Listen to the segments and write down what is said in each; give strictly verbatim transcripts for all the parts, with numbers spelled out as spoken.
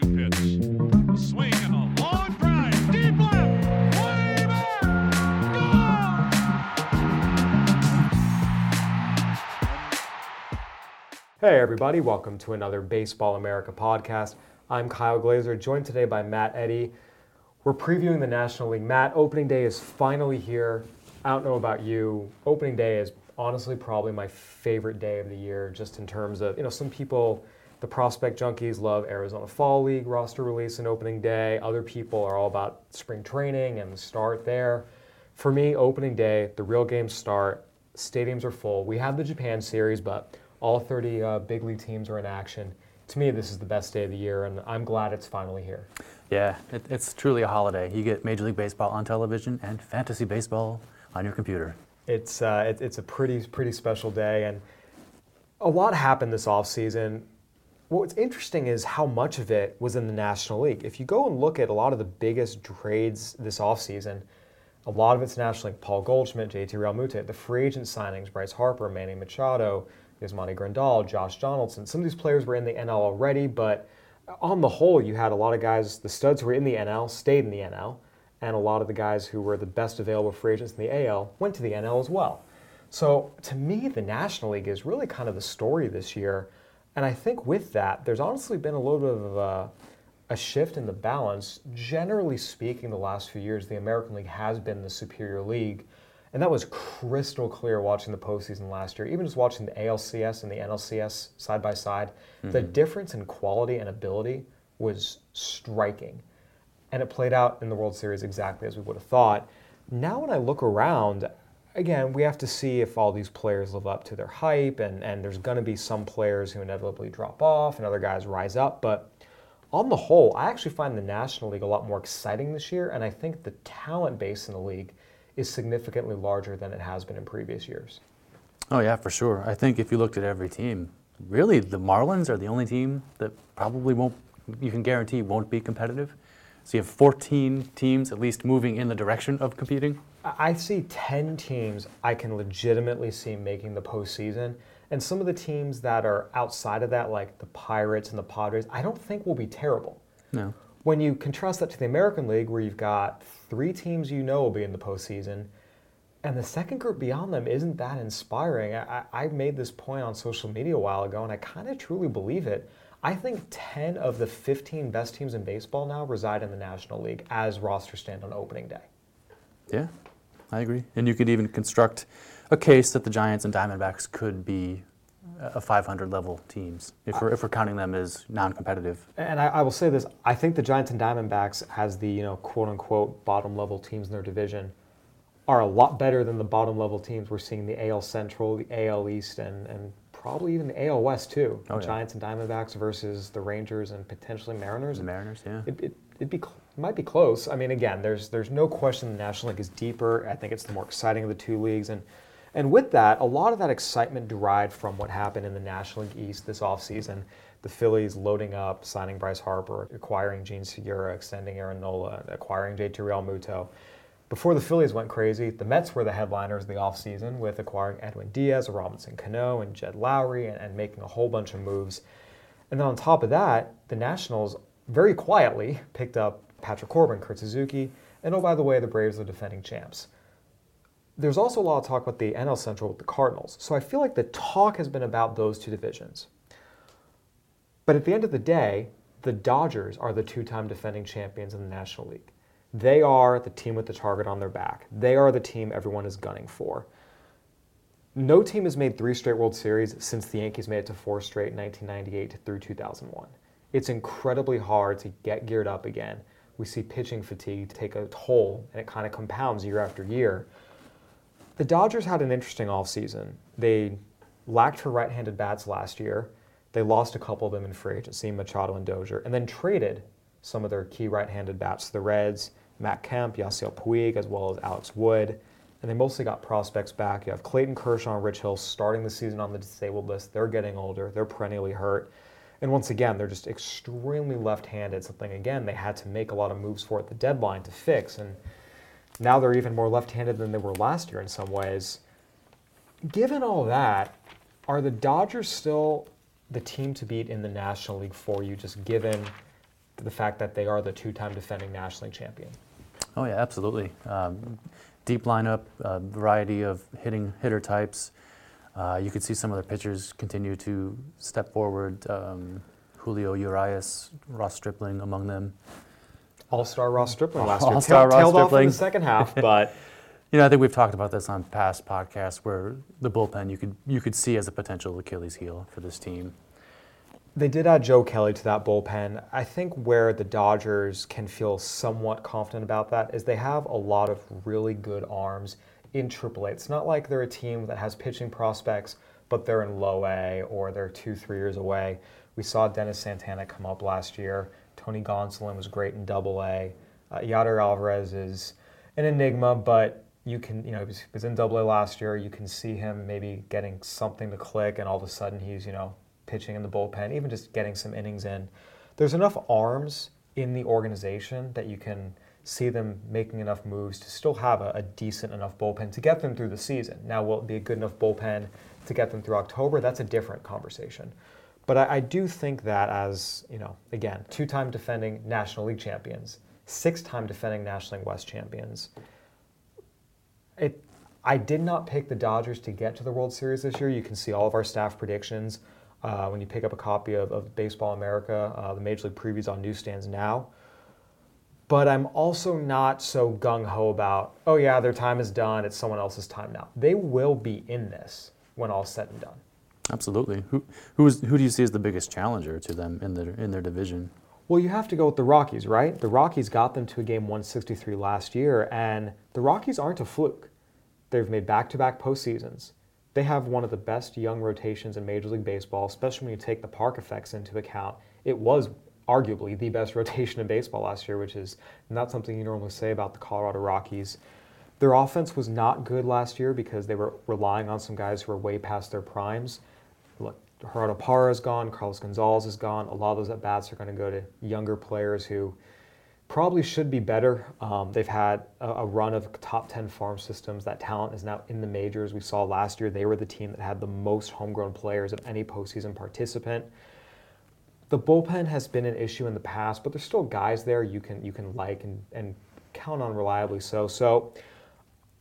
Pitch. A swing and a long drive. Deep left. Way back. Gone. Hey, everybody. Welcome to another Baseball America podcast. I'm Kyle Glazer, joined today by Matt Eddy. We're previewing the National League. Matt, opening day is finally here. I don't know about you. Opening day is honestly probably my favorite day of the year, just in terms of, you know, some people... The prospect junkies love Arizona Fall League roster release and opening day. Other people are all about spring training and the start there. For me, opening day, the real games start. Stadiums are full. We have the Japan series, but all thirty uh, big league teams are in action. To me, this is the best day of the year, and I'm glad it's finally here. Yeah, it, it's truly a holiday. You get Major League Baseball on television and fantasy baseball on your computer. It's uh, it, it's a pretty pretty special day, and a lot happened this offseason. What's interesting is how much of it was in the National League. If you go and look at a lot of the biggest trades this offseason, a lot of it's National League. Paul Goldschmidt, J T. Realmuto, the free agent signings, Bryce Harper, Manny Machado, Yasmani Grandal, Josh Donaldson. Some of these players were in the N L already, but on the whole, you had a lot of guys, the studs who were in the N L, stayed in the N L, and a lot of the guys who were the best available free agents in the A L went to the N L as well. So to me, the National League is really kind of the story this year. And I think with that, there's honestly been a little bit of a, a shift in the balance. Generally speaking, the last few years, the American League has been the superior league. And that was crystal clear watching the postseason last year. Even just watching the A L C S and the N L C S side by side, mm-hmm. the difference in quality and ability was striking. And it played out in the World Series exactly as we would have thought. Now when I look around, again, we have to see if all these players live up to their hype, and, and there's going to be some players who inevitably drop off and other guys rise up. But on the whole, I actually find the National League a lot more exciting this year, and I think the talent base in the league is significantly larger than it has been in previous years. Oh, yeah, for sure. I think if you looked at every team, really the Marlins are the only team that probably won't, you can guarantee won't be competitive. So you have fourteen teams at least moving in the direction of competing. I see ten teams I can legitimately see making the postseason. And some of the teams that are outside of that, like the Pirates and the Padres, I don't think will be terrible. No. When you contrast that to the American League, where you've got three teams you know will be in the postseason, and the second group beyond them isn't that inspiring. I, I made this point on social media a while ago, and I kind of truly believe it. I think ten of the fifteen best teams in baseball now reside in the National League as rosters stand on opening day. Yeah. I agree. And you could even construct a case that the Giants and Diamondbacks could be a five hundred level teams, if we're, if we're counting them as non-competitive. And I, I will say this, I think the Giants and Diamondbacks, as the, you know, quote-unquote bottom level teams in their division, are a lot better than the bottom level teams we're seeing the A L Central, the A L East, and, and probably even the A L West too. Oh, the yeah. Giants and Diamondbacks versus the Rangers and potentially Mariners. The Mariners, yeah. It, it, it'd be cl- Might be close. I mean, again, there's there's no question the National League is deeper. I think it's the more exciting of the two leagues. And and with that, a lot of that excitement derived from what happened in the National League East this offseason. The Phillies loading up, signing Bryce Harper, acquiring Jean Segura, extending Aaron Nola, acquiring J T. Realmuto. Before the Phillies went crazy, the Mets were the headliners of the offseason with acquiring Edwin Diaz, Robinson Cano, and Jed Lowry, and, and making a whole bunch of moves. And then on top of that, the Nationals very quietly picked up Patrick Corbin, Kurt Suzuki, and oh, by the way, the Braves are defending champs. There's also a lot of talk about the N L Central with the Cardinals, so I feel like the talk has been about those two divisions. But at the end of the day, the Dodgers are the two-time defending champions in the National League. They are the team with the target on their back. They are the team everyone is gunning for. No team has made three straight World Series since the Yankees made it to four straight in nineteen ninety-eight through two thousand one. It's incredibly hard to get geared up again. We see pitching fatigue take a toll, and it kind of compounds year after year. The Dodgers had an interesting offseason. They lacked for right-handed bats last year. They lost a couple of them in free agency, Machado and Dozier, and then traded some of their key right-handed bats to the Reds, Matt Kemp, Yasiel Puig, as well as Alex Wood. And they mostly got prospects back. You have Clayton Kershaw and Rich Hill starting the season on the disabled list. They're getting older. They're perennially hurt. And once again, they're just extremely left-handed, something, again, they had to make a lot of moves for at the deadline to fix. And now they're even more left-handed than they were last year in some ways. Given all that, are the Dodgers still the team to beat in the National League for you, just given the fact that they are the two-time defending National League champion? Oh, yeah, absolutely. Um, deep lineup, uh, variety of hitting hitter types. Uh, you could see some of their pitchers continue to step forward. Um, Julio Urias, Ross Stripling among them. All-star Ross Stripling last year. All-star Ross Stripling. Tailed off in the second half, but... You know, I think we've talked about this on past podcasts where the bullpen you could you could see as a potential Achilles heel for this team. They did add Joe Kelly to that bullpen. I think where the Dodgers can feel somewhat confident about that is they have a lot of really good arms in triple A. It's not like they're a team that has pitching prospects, but they're in low A or they're two, three years away. We saw Dennis Santana come up last year. Tony Gonsolin was great in double A. Uh, Yadier Alvarez is an enigma, but... You can, you know, he was in double A last year. You can see him maybe getting something to click, and all of a sudden he's, you know, pitching in the bullpen, even just getting some innings in. There's enough arms in the organization that you can see them making enough moves to still have a, a decent enough bullpen to get them through the season. Now, will it be a good enough bullpen to get them through October? That's a different conversation. But I, I do think that as, you know, again, two-time defending National League champions, six-time defending National League West champions, It, I did not pick the Dodgers to get to the World Series this year. You can see all of our staff predictions uh, when you pick up a copy of, of Baseball America, uh, the Major League previews on newsstands now. But I'm also not so gung-ho about, oh yeah, their time is done, it's someone else's time now. They will be in this when all's said and done. Absolutely. Who who, is, who do you see as the biggest challenger to them in their, in their division? Well, you have to go with the Rockies, right? The Rockies got them to a game one sixty-three last year, and the Rockies aren't a fluke. They've made back-to-back postseasons. They have one of the best young rotations in Major League Baseball, especially when you take the park effects into account. It was arguably the best rotation in baseball last year, which is not something you normally say about the Colorado Rockies. Their offense was not good last year because they were relying on some guys who were way past their primes. Look, Gerardo Parra is gone, Carlos Gonzalez is gone. A lot of those at-bats are going to go to younger players who probably should be better. Um, they've had a, a run of top ten farm systems. That talent is now in the majors. We saw last year they were the team that had the most homegrown players of any postseason participant. The bullpen has been an issue in the past, but there's still guys there you can you can like and, and count on reliably so. So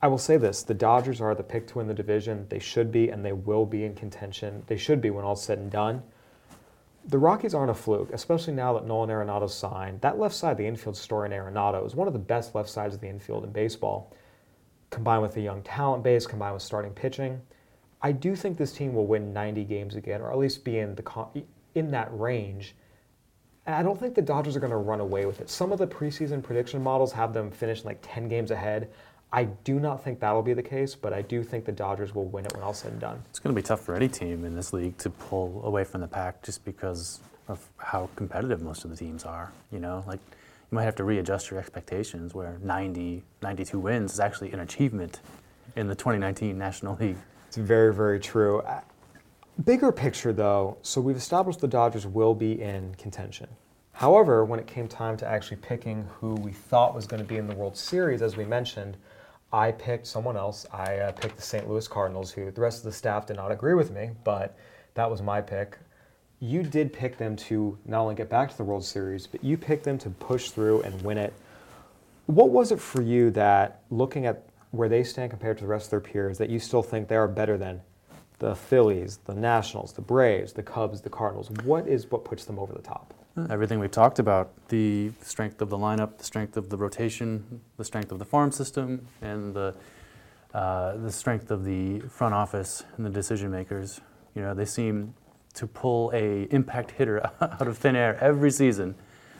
I will say this, the Dodgers are the pick to win the division. They should be, and they will be in contention. They should be when all's said and done. The Rockies aren't a fluke, especially now that Nolan Arenado's signed. That left side of the infield story in Arenado is one of the best left sides of the infield in baseball. Combined with a young talent base, combined with starting pitching, I do think this team will win ninety games again, or at least be in the in that range. And I don't think the Dodgers are going to run away with it. Some of the preseason prediction models have them finishing like ten games ahead. I do not think that'll be the case, but I do think the Dodgers will win it when all's said and done. It's going to be tough for any team in this league to pull away from the pack just because of how competitive most of the teams are. You know, like you might have to readjust your expectations where ninety, ninety-two wins is actually an achievement in the twenty nineteen National League. It's very, very true. Bigger picture, though, so we've established the Dodgers will be in contention. However, when it came time to actually picking who we thought was going to be in the World Series, as we mentioned, I picked someone else. I uh, picked the Saint Louis Cardinals, who the rest of the staff did not agree with me, but that was my pick. You did pick them to not only get back to the World Series, but you picked them to push through and win it. What was it for you that, looking at where they stand compared to the rest of their peers, that you still think they are better than the Phillies, the Nationals, the Braves, the Cubs, the Cardinals? What is what puts them over the top? everything we've talked about, the strength of the lineup, the strength of the rotation, the strength of the farm system, and the uh, the strength of the front office and the decision makers. You know, they seem to pull a impact hitter out of thin air every season.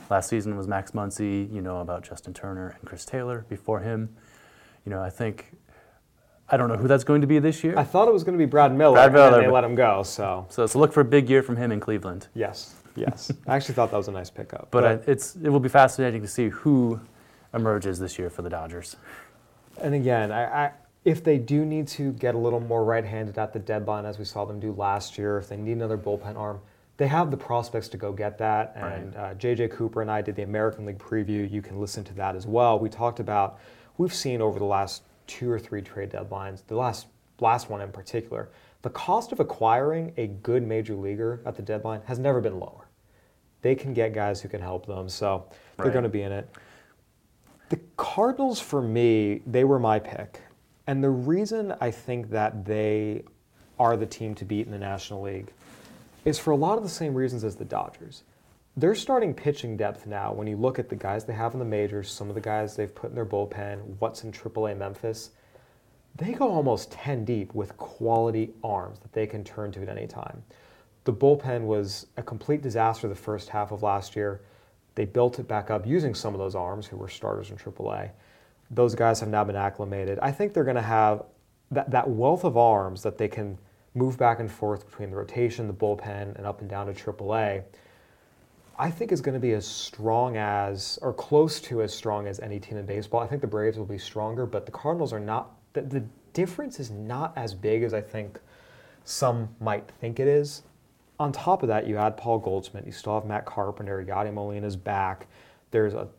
Last season was Max Muncy, you know about Justin Turner and Chris Taylor before him. You know, I think, I don't know who that's going to be this year. I thought it was going to be Brad Miller, Brad Miller and then they let him go. So so let's look for a big year from him in Cleveland. Yes, yes. I actually thought that was a nice pickup. But, but I, it's it will be fascinating to see who emerges this year for the Dodgers. And again, I, I if they do need to get a little more right-handed at the deadline, as we saw them do last year, if they need another bullpen arm, they have the prospects to go get that. And right. uh, J J Cooper and I did the American League preview. You can listen to that as well. We talked about, we've seen over the last two or three trade deadlines, the last last one in particular, the cost of acquiring a good major leaguer at the deadline has never been lower. They can get guys who can help them, so they're right. going to be in it. The Cardinals, for me, they were my pick. And the reason I think that they are the team to beat in the National League is for a lot of the same reasons as the Dodgers. Their starting pitching depth now, when you look at the guys they have in the majors, some of the guys they've put in their bullpen, what's in triple A Memphis, they go almost ten deep with quality arms that they can turn to at any time. The bullpen was a complete disaster the first half of last year. They built it back up using some of those arms who were starters in triple A. Those guys have now been acclimated. I think they're going to have that, that wealth of arms that they can move back and forth between the rotation, the bullpen, and up and down to triple A. I think is going to be as strong as, or close to as strong as any team in baseball. I think the Braves will be stronger, but the Cardinals are not, the, the difference is not as big as I think some might think it is. On top of that, you add Paul Goldschmidt, you still have Matt Carpenter, Yadier Molina's back. There's a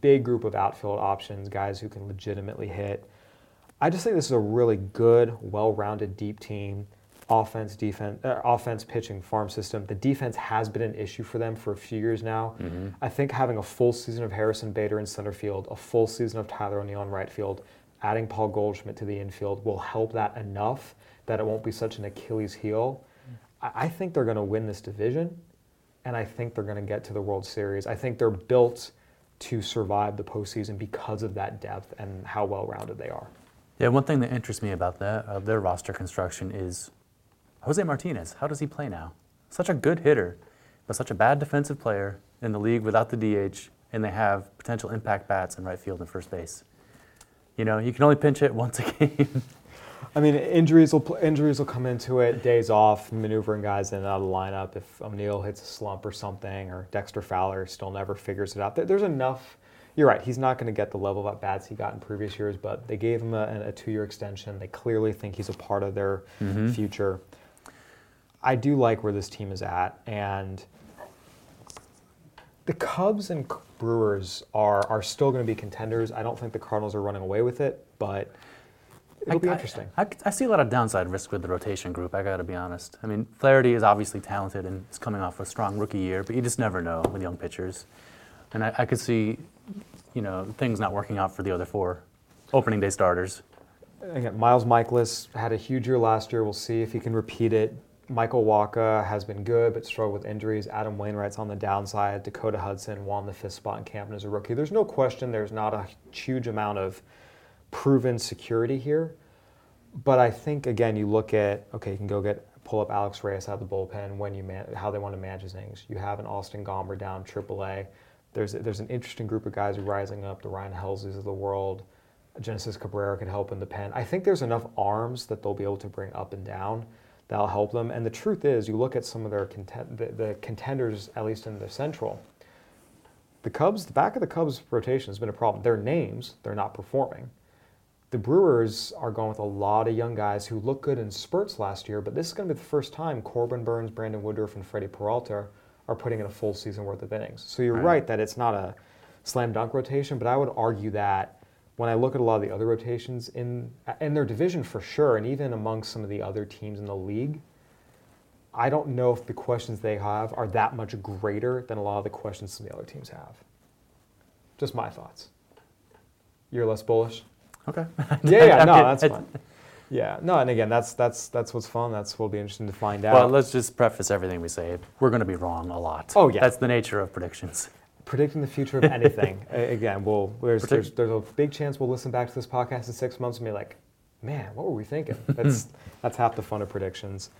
big group of outfield options, guys who can legitimately hit. I just think this is a really good, well-rounded, deep team. Offense, defense, uh, offense, pitching, farm system. The defense has been an issue for them for a few years now. Mm-hmm. I think having a full season of Harrison Bader in center field, a full season of Tyler O'Neill in right field, adding Paul Goldschmidt to the infield will help that enough that it won't be such an Achilles heel. I, I think they're going to win this division, and I think they're going to get to the World Series. I think they're built to survive the postseason because of that depth and how well-rounded they are. Yeah, one thing that interests me about that, uh, their roster construction is Jose Martinez, how does he play now? Such a good hitter, but such a bad defensive player in the league without the D H, and they have potential impact bats in right field and first base. You know, you can only pinch it once a game. I mean, injuries will injuries will come into it, days off, maneuvering guys in and out of the lineup. If O'Neill hits a slump or something, or Dexter Fowler still never figures it out, there's enough. You're right, he's not going to get the level of at-bats he got in previous years, but they gave him a, a two-year extension. They clearly think he's a part of their mm-hmm. future. I do like where this team is at, and the Cubs and Brewers are are still going to be contenders. I don't think the Cardinals are running away with it, but it'll I, be interesting. I, I, I see a lot of downside risk with the rotation group, I got to be honest. I mean, Flaherty is obviously talented and is coming off a strong rookie year, but you just never know with young pitchers. And I, I could see, you know, things not working out for the other four opening day starters. Again, Miles Mikolas had a huge year last year. We'll see if he can repeat it. Michael Wacha has been good, but struggled with injuries. Adam Wainwright's on the downside. Dakota Hudson won the fifth spot in camp as a rookie. There's no question there's not a huge amount of proven security here. But I think, again, you look at, okay, you can go get pull up Alex Reyes out of the bullpen, when you man, how they want to manage things. You have an Austin Gomber down triple A. There's, there's an interesting group of guys rising up, the Ryan Helsley's of the world. Genesis Cabrera can help in the pen. I think there's enough arms that they'll be able to bring up and down. That'll help them. And the truth is, you look at some of their cont- the, the contenders, at least in the Central, the Cubs, the back of the Cubs rotation has been a problem. Their names, they're not performing. The Brewers are going with a lot of young guys who looked good in spurts last year, but this is going to be the first time Corbin Burns, Brandon Woodruff, and Freddie Peralta are putting in a full season worth of innings. So you're right, right that it's not a slam dunk rotation, but I would argue that when I look at a lot of the other rotations in in their division for sure, and even among some of the other teams in the league, I don't know if the questions they have are that much greater than a lot of the questions some of the other teams have. Just my thoughts. You're less bullish? Okay. Yeah, yeah, no, that's fine. Yeah, no, and again, that's that's that's what's fun. That's what'll be interesting to find out. Well, let's just preface everything we say. We're going to be wrong a lot. Oh yeah, that's the nature of predictions. Predicting the future of anything. Again, we'll there's, there's there's a big chance we'll listen back to this podcast in six months and be like, man, what were we thinking? That's that's half the fun of predictions.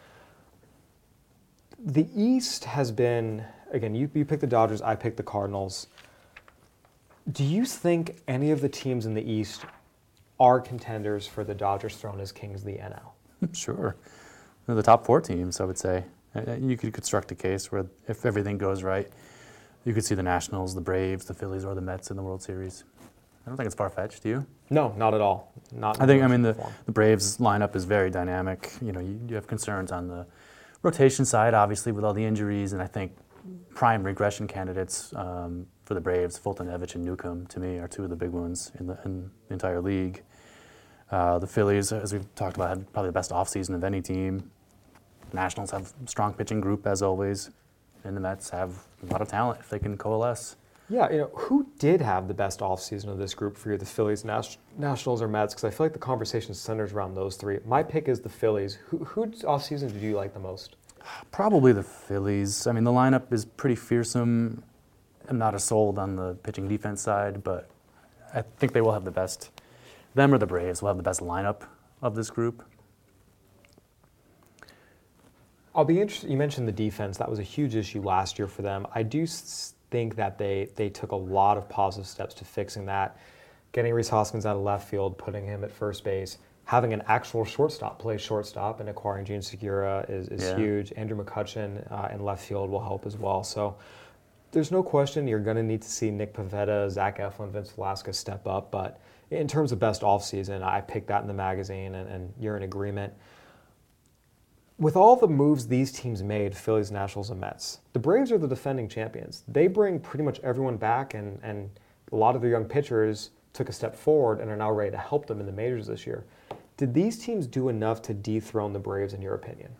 The East has been, again, you, you picked the Dodgers, I picked the Cardinals. Do you think any of the teams in the East are contenders for the Dodgers throne as kings of the N L? Sure. The top four teams, I would say. You could construct a case where if everything goes right, you could see the Nationals, the Braves, the Phillies, or the Mets in the World Series. I don't think it's far-fetched, do you? No, not at all. Not. I think, I mean, the, the Braves lineup is very dynamic. You know, you, you have concerns on the rotation side, obviously, with all the injuries, and I think prime regression candidates um, for the Braves, Fulton Evich and Newcomb, to me, are two of the big ones in the, in the entire league. Uh, the Phillies, as we've talked about, had probably the best offseason of any team. The Nationals have a strong pitching group, as always. And the Mets have a lot of talent if they can coalesce. Yeah, you know, who did have the best offseason of this group for you, the Phillies, Nas- Nationals, or Mets? Because I feel like the conversation centers around those three. My pick is the Phillies. Who, whose offseason did you like the most? Probably the Phillies. I mean, the lineup is pretty fearsome. I'm not as sold on the pitching defense side, but I think they will have the best. Them or the Braves will have the best lineup of this group. I'll be interested. You mentioned the defense. That was a huge issue last year for them. I do think that they they took a lot of positive steps to fixing that. Getting Rhys Hoskins out of left field, putting him at first base, having an actual shortstop play shortstop, and acquiring Jean Segura is, is yeah. huge. Andrew McCutchen uh, in left field will help as well. So there's no question you're going to need to see Nick Pivetta, Zach Eflin, Vince Velasquez step up. But in terms of best offseason, I picked that in the magazine, and, and you're in agreement. With all the moves these teams made, Phillies, Nationals, and Mets, the Braves are the defending champions. They bring pretty much everyone back, and, and a lot of their young pitchers took a step forward and are now ready to help them in the majors this year. Did these teams do enough to dethrone the Braves, in your opinion?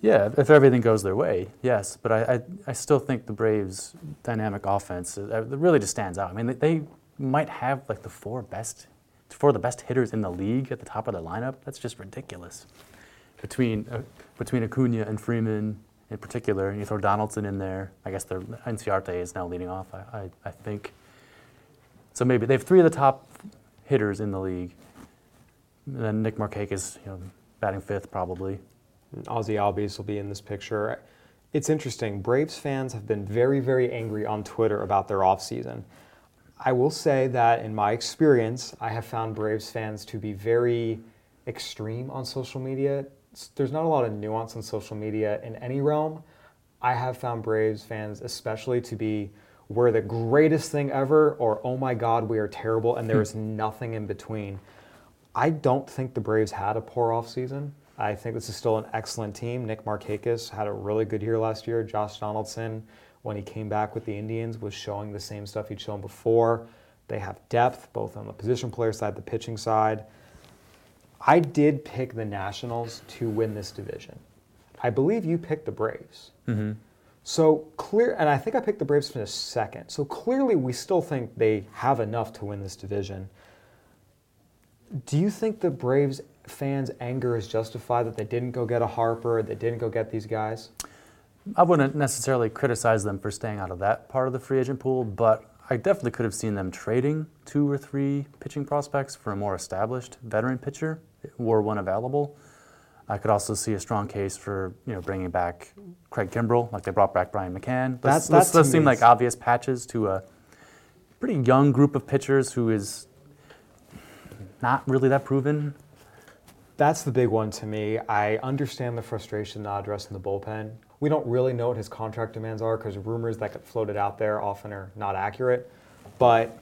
Yeah, if everything goes their way, yes. But I, I, I still think the Braves' dynamic offense really just stands out. I mean, they, they might have like the four best for the best hitters in the league at the top of the lineup. That's just ridiculous. Between uh, between Acuna and Freeman in particular, and you throw Donaldson in there. I guess their Inciarte is now leading off, I, I, I think. So maybe they have three of the top hitters in the league. And then Nick Markakis, you know, batting fifth probably. And Ozzy Albies will be in this picture. It's interesting. Braves fans have been very, very angry on Twitter about their offseason. I will say that in my experience, I have found Braves fans to be very extreme on social media. There's not a lot of nuance on social media in any realm. I have found Braves fans especially to be, we're the greatest thing ever, or oh my God, we are terrible, and there is nothing in between. I don't think the Braves had a poor offseason. I think this is still an excellent team. Nick Markakis had a really good year last year. Josh Donaldson, when he came back with the Indians, was showing the same stuff he'd shown before. They have depth, both on the position player side, the pitching side. I did pick the Nationals to win this division. I believe you picked the Braves. Mm-hmm. So clear, and I think I picked the Braves for a second. So clearly we still think they have enough to win this division. Do you think the Braves fans' anger is justified that they didn't go get a Harper, they didn't go get these guys? I wouldn't necessarily criticize them for staying out of that part of the free agent pool, but I definitely could have seen them trading two or three pitching prospects for a more established veteran pitcher, or one available. I could also see a strong case for, you know, bringing back Craig Kimbrell, like they brought back Brian McCann. That's, those, that's those seem like obvious patches to a pretty young group of pitchers who is not really that proven. That's the big one to me. I understand the frustration not addressing the bullpen. We don't really know what his contract demands are because rumors that get floated out there often are not accurate, but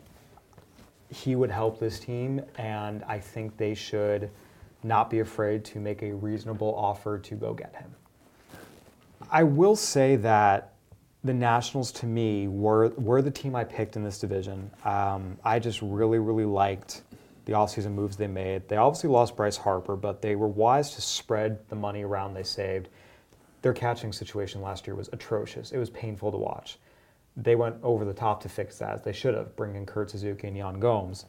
he would help this team, and I think they should not be afraid to make a reasonable offer to go get him. I will say that the Nationals, to me, were were the team I picked in this division. Um, I just really, really liked the offseason moves they made. They obviously lost Bryce Harper, but they were wise to spread the money around they saved. Their catching situation last year was atrocious. It was painful to watch. They went over the top to fix that, as they should have, bringing Kurt Suzuki and Yan Gomes.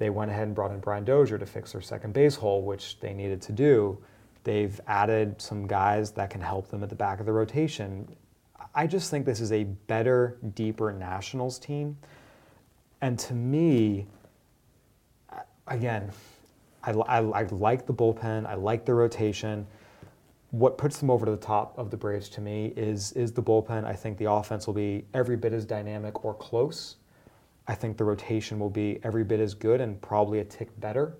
They went ahead and brought in Brian Dozier to fix their second base hole, which they needed to do. They've added some guys that can help them at the back of the rotation. I just think this is a better, deeper Nationals team. And to me, again, I, I, I like the bullpen. I like the rotation. What puts them over to the top of the Braves to me is, is the bullpen. I think the offense will be every bit as dynamic or close. I think the rotation will be every bit as good and probably a tick better,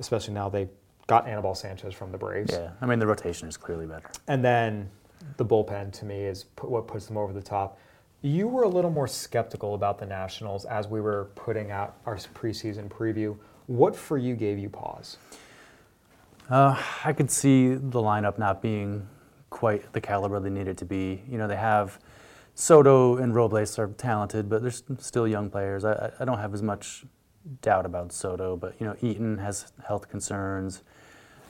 especially now they got Anibal Sanchez from the Braves. Yeah, I mean, the rotation is clearly better. And then the bullpen, to me, is what puts them over the top. You were a little more skeptical about the Nationals as we were putting out our preseason preview. What for you gave you pause? Uh, I could see the lineup not being quite the caliber they needed to be. You know, they have Soto and Robles are talented, but they're still young players. I, I don't have as much doubt about Soto, but, you know, Eaton has health concerns.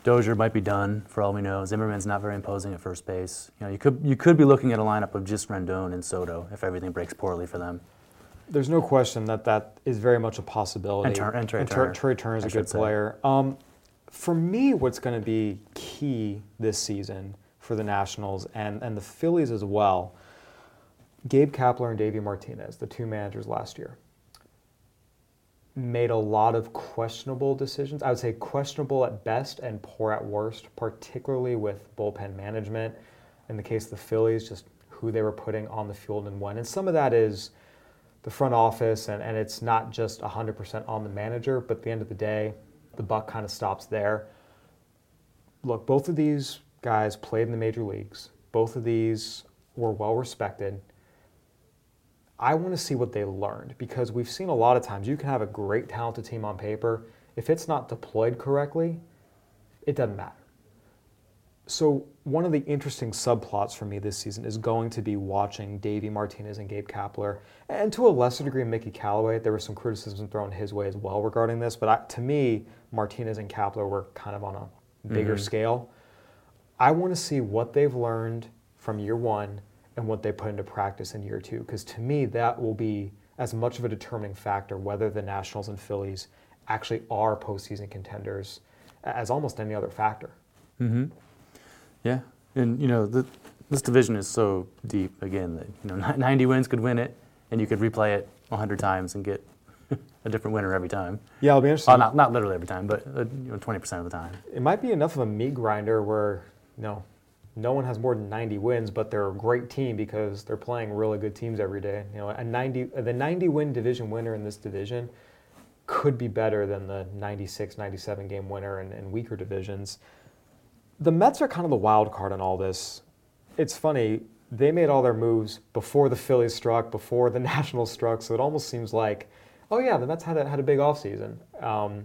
Dozier might be done, for all we know. Zimmerman's not very imposing at first base. You know, you could you could be looking at a lineup of just Rendon and Soto if everything breaks poorly for them. There's no question that that is very much a possibility. And, Tur- and Trea Turner. Trea Turner is a good player. Um, for me, what's going to be key this season for the Nationals and, and the Phillies as well, Gabe Kapler and Davey Martinez, the two managers last year, made a lot of questionable decisions. I would say questionable at best and poor at worst, particularly with bullpen management. In the case of the Phillies, just who they were putting on the field and when. And some of that is the front office, and, and it's not just one hundred percent on the manager, but at the end of the day, the buck kind of stops there. Look, both of these guys played in the major leagues. Both of these were well-respected. I want to see what they learned, because we've seen a lot of times you can have a great talented team on paper. If it's not deployed correctly, it doesn't matter. So one of the interesting subplots for me this season is going to be watching Davey Martinez and Gabe Kapler, and to a lesser degree Mickey Callaway. There was some criticism thrown his way as well regarding this, but I, to me, Martinez and Kapler were kind of on a bigger mm-hmm. scale. I want to see what they've learned from year one and what they put into practice in year two. Because to me, that will be as much of a determining factor whether the Nationals and Phillies actually are postseason contenders as almost any other factor. Mm-hmm. Yeah. And, you know, the, this division is so deep, again, that, you know, ninety wins could win it, and you could replay it one hundred times and get a different winner every time. Yeah, it'll be interesting. Well, not, not literally every time, but uh, you know, twenty percent of the time. It might be enough of a meat grinder where, you know, no one has more than ninety wins, but they're a great team because they're playing really good teams every day. You know, a ninety, the ninety-win division winner in this division could be better than the ninety-six, ninety-seven game winner in, in weaker divisions. The Mets are kind of the wild card in all this. It's funny, they made all their moves before the Phillies struck, before the Nationals struck, so it almost seems like, oh yeah, the Mets had a, had a big offseason. Um,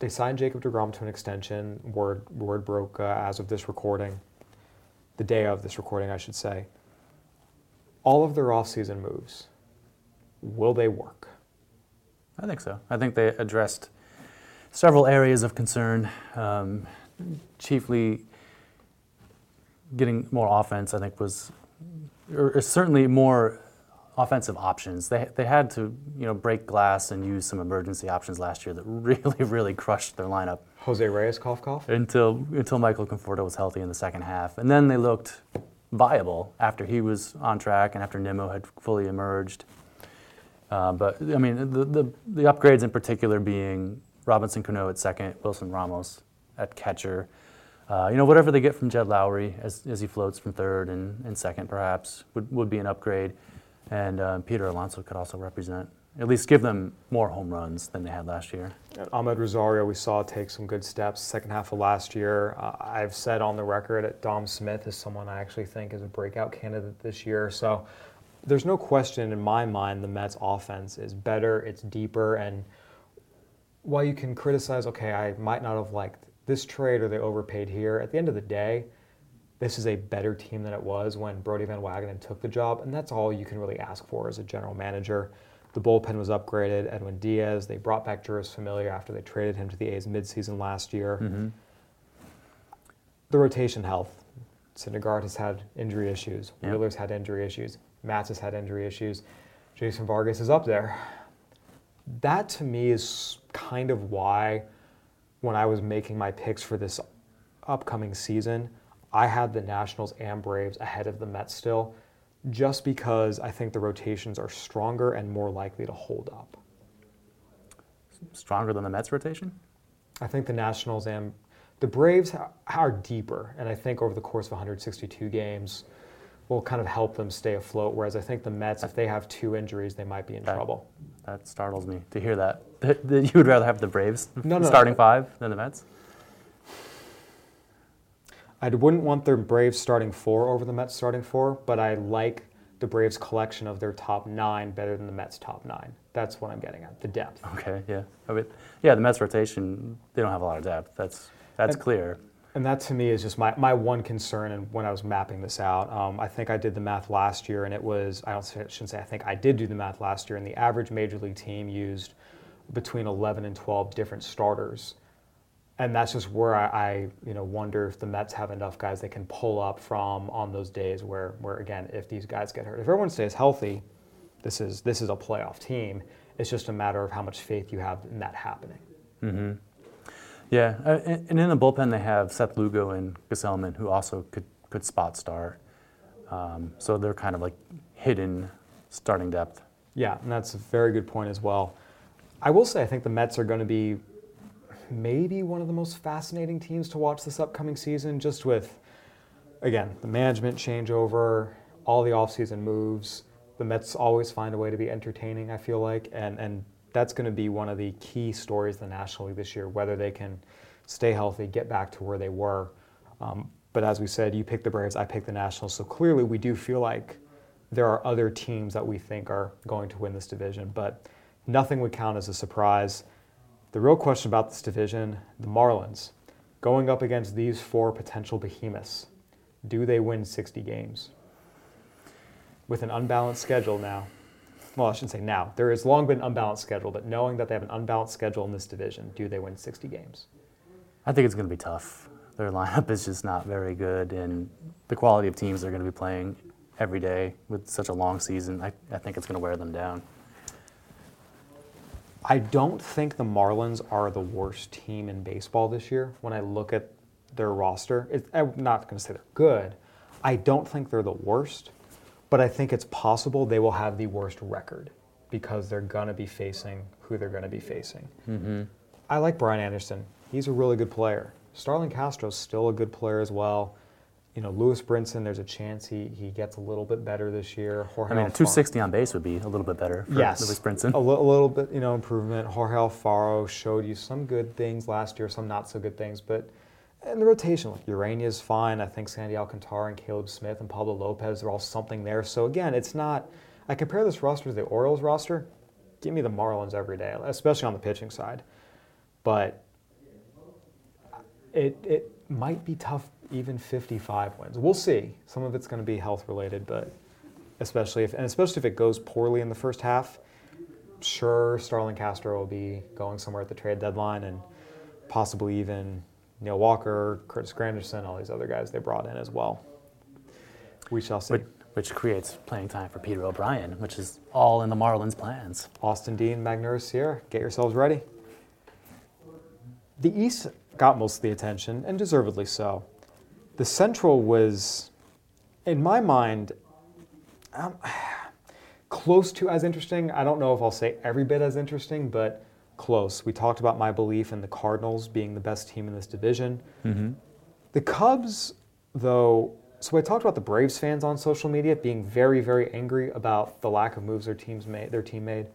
They signed Jacob deGrom to an extension. Word word broke uh, as of this recording, the day of this recording, I should say. All of their offseason moves, will they work? I think so. I think they addressed several areas of concern, um, chiefly getting more offense, I think was, or certainly more offensive options. They they had to, you know, break glass and use some emergency options last year that really, really crushed their lineup. Jose Reyes, cough, cough. Until until Michael Conforto was healthy in the second half. And then they looked viable after he was on track and after Nimmo had fully emerged. Uh, but, I mean, the, the the upgrades in particular being Robinson Cano at second, Wilson Ramos at catcher. Uh, you know, whatever they get from Jed Lowry as, as he floats from third and, and second perhaps would, would be an upgrade. And uh, Peter Alonso could also represent, at least give them more home runs than they had last year. Ahmed Rosario, we saw take some good steps second half of last year. Uh, I've said on the record that Dom Smith is someone I actually think is a breakout candidate this year. So there's no question in my mind the Mets' offense is better, it's deeper. And while you can criticize, okay, I might not have liked this trade or they overpaid here, at the end of the day, this is a better team than it was when Brody Van Wagenen took the job, and that's all you can really ask for as a general manager. The bullpen was upgraded. Edwin Diaz, they brought back Juris Familiar after they traded him to the A's midseason last year. Mm-hmm. The rotation health. Syndergaard has had injury issues. Yep. Wheeler's had injury issues. Matz has had injury issues. Jason Vargas is up there. that to me is kind of why when I was making my picks for this upcoming season, I had the Nationals and Braves ahead of the Mets still, just because I think the rotations are stronger and more likely to hold up. Stronger than the Mets rotation? I think the Nationals and the Braves are deeper, and I think over the course of one hundred sixty-two games will kind of help them stay afloat, whereas I think the Mets, if they have two injuries, they might be in that, trouble. That startles me to hear that. That, that you would rather have the Braves no, no, starting no. five than the Mets? I wouldn't want the Braves starting four over the Mets starting four, but I like the Braves collection of their top nine better than the Mets top nine. That's what I'm getting at, the depth. Okay, yeah. I mean, yeah, the Mets rotation, they don't have a lot of depth. That's that's and, clear. And that to me is just my, my one concern and when I was mapping this out. Um, I think I did the math last year, and it was, I, don't say, I shouldn't say I think I did do the math last year, and the average major league team used between eleven and twelve different starters. And that's just where I, I, you know, wonder if the Mets have enough guys they can pull up from on those days where, where again, if these guys get hurt, if everyone stays healthy, this is this is a playoff team. It's just a matter of how much faith you have in that happening. Mm-hmm. Yeah, uh, and, and in the bullpen they have Seth Lugo and Gesellman, who also could could spot start. Um, so they're kind of like hidden starting depth. Yeah, and that's a very good point as well. I will say I think the Mets are going to be maybe one of the most fascinating teams to watch this upcoming season, just with, again, the management changeover, all the offseason moves. The Mets always find a way to be entertaining, I feel like, and and that's going to be one of the key stories in the National League this year, whether they can stay healthy, get back to where they were. Um, but as we said, you pick the Braves, I pick the Nationals, so clearly we do feel like there are other teams that we think are going to win this division, but nothing would count as a surprise. The real question about this division, the Marlins, going up against these four potential behemoths, do they win sixty games? With an unbalanced schedule now, well, I shouldn't say now, there has long been an unbalanced schedule, but knowing that they have an unbalanced schedule in this division, do they win sixty games? I think it's going to be tough. Their lineup is just not very good, and the quality of teams they're going to be playing every day with such a long season, I, I think it's going to wear them down. I don't think the Marlins are the worst team in baseball this year. When I look at their roster, it, I'm not going to say they're good. I don't think they're the worst, but I think it's possible they will have the worst record because they're going to be facing who they're going to be facing. Mm-hmm. I like Brian Anderson. He's a really good player. Starlin Castro's still a good player as well. You know, Lewis Brinson, there's a chance he, he gets a little bit better this year. Jorge I mean, Alfaro. two sixty on base would be a little bit better for yes, Lewis Brinson. A l- little bit, you know, improvement. Jorge Alfaro showed you some good things last year, some not so good things. But in the rotation, like Urania's fine. I think Sandy Alcantara and Caleb Smith and Pablo Lopez are all something there. So, again, it's not – I compare this roster to the Orioles roster. Give me the Marlins every day, especially on the pitching side. But it it might be tough – even fifty-five wins. We'll see. Some of it's going to be health related, but especially if and especially if it goes poorly in the first half, sure, Starlin Castro will be going somewhere at the trade deadline, and possibly even Neil Walker, Curtis Granderson, all these other guys they brought in as well. We shall see. Which, which creates playing time for Peter O'Brien, which is all in the Marlins' plans. Austin Dean, Magnus Sierra, get yourselves ready. The East got most of the attention, and deservedly so. The Central was, in my mind, um, close to as interesting. I don't know if I'll say every bit as interesting, but close. We talked about my belief in the Cardinals being the best team in this division. Mm-hmm. The Cubs, though, so I talked about the Braves fans on social media being very, very angry about the lack of moves their teams made, their team made.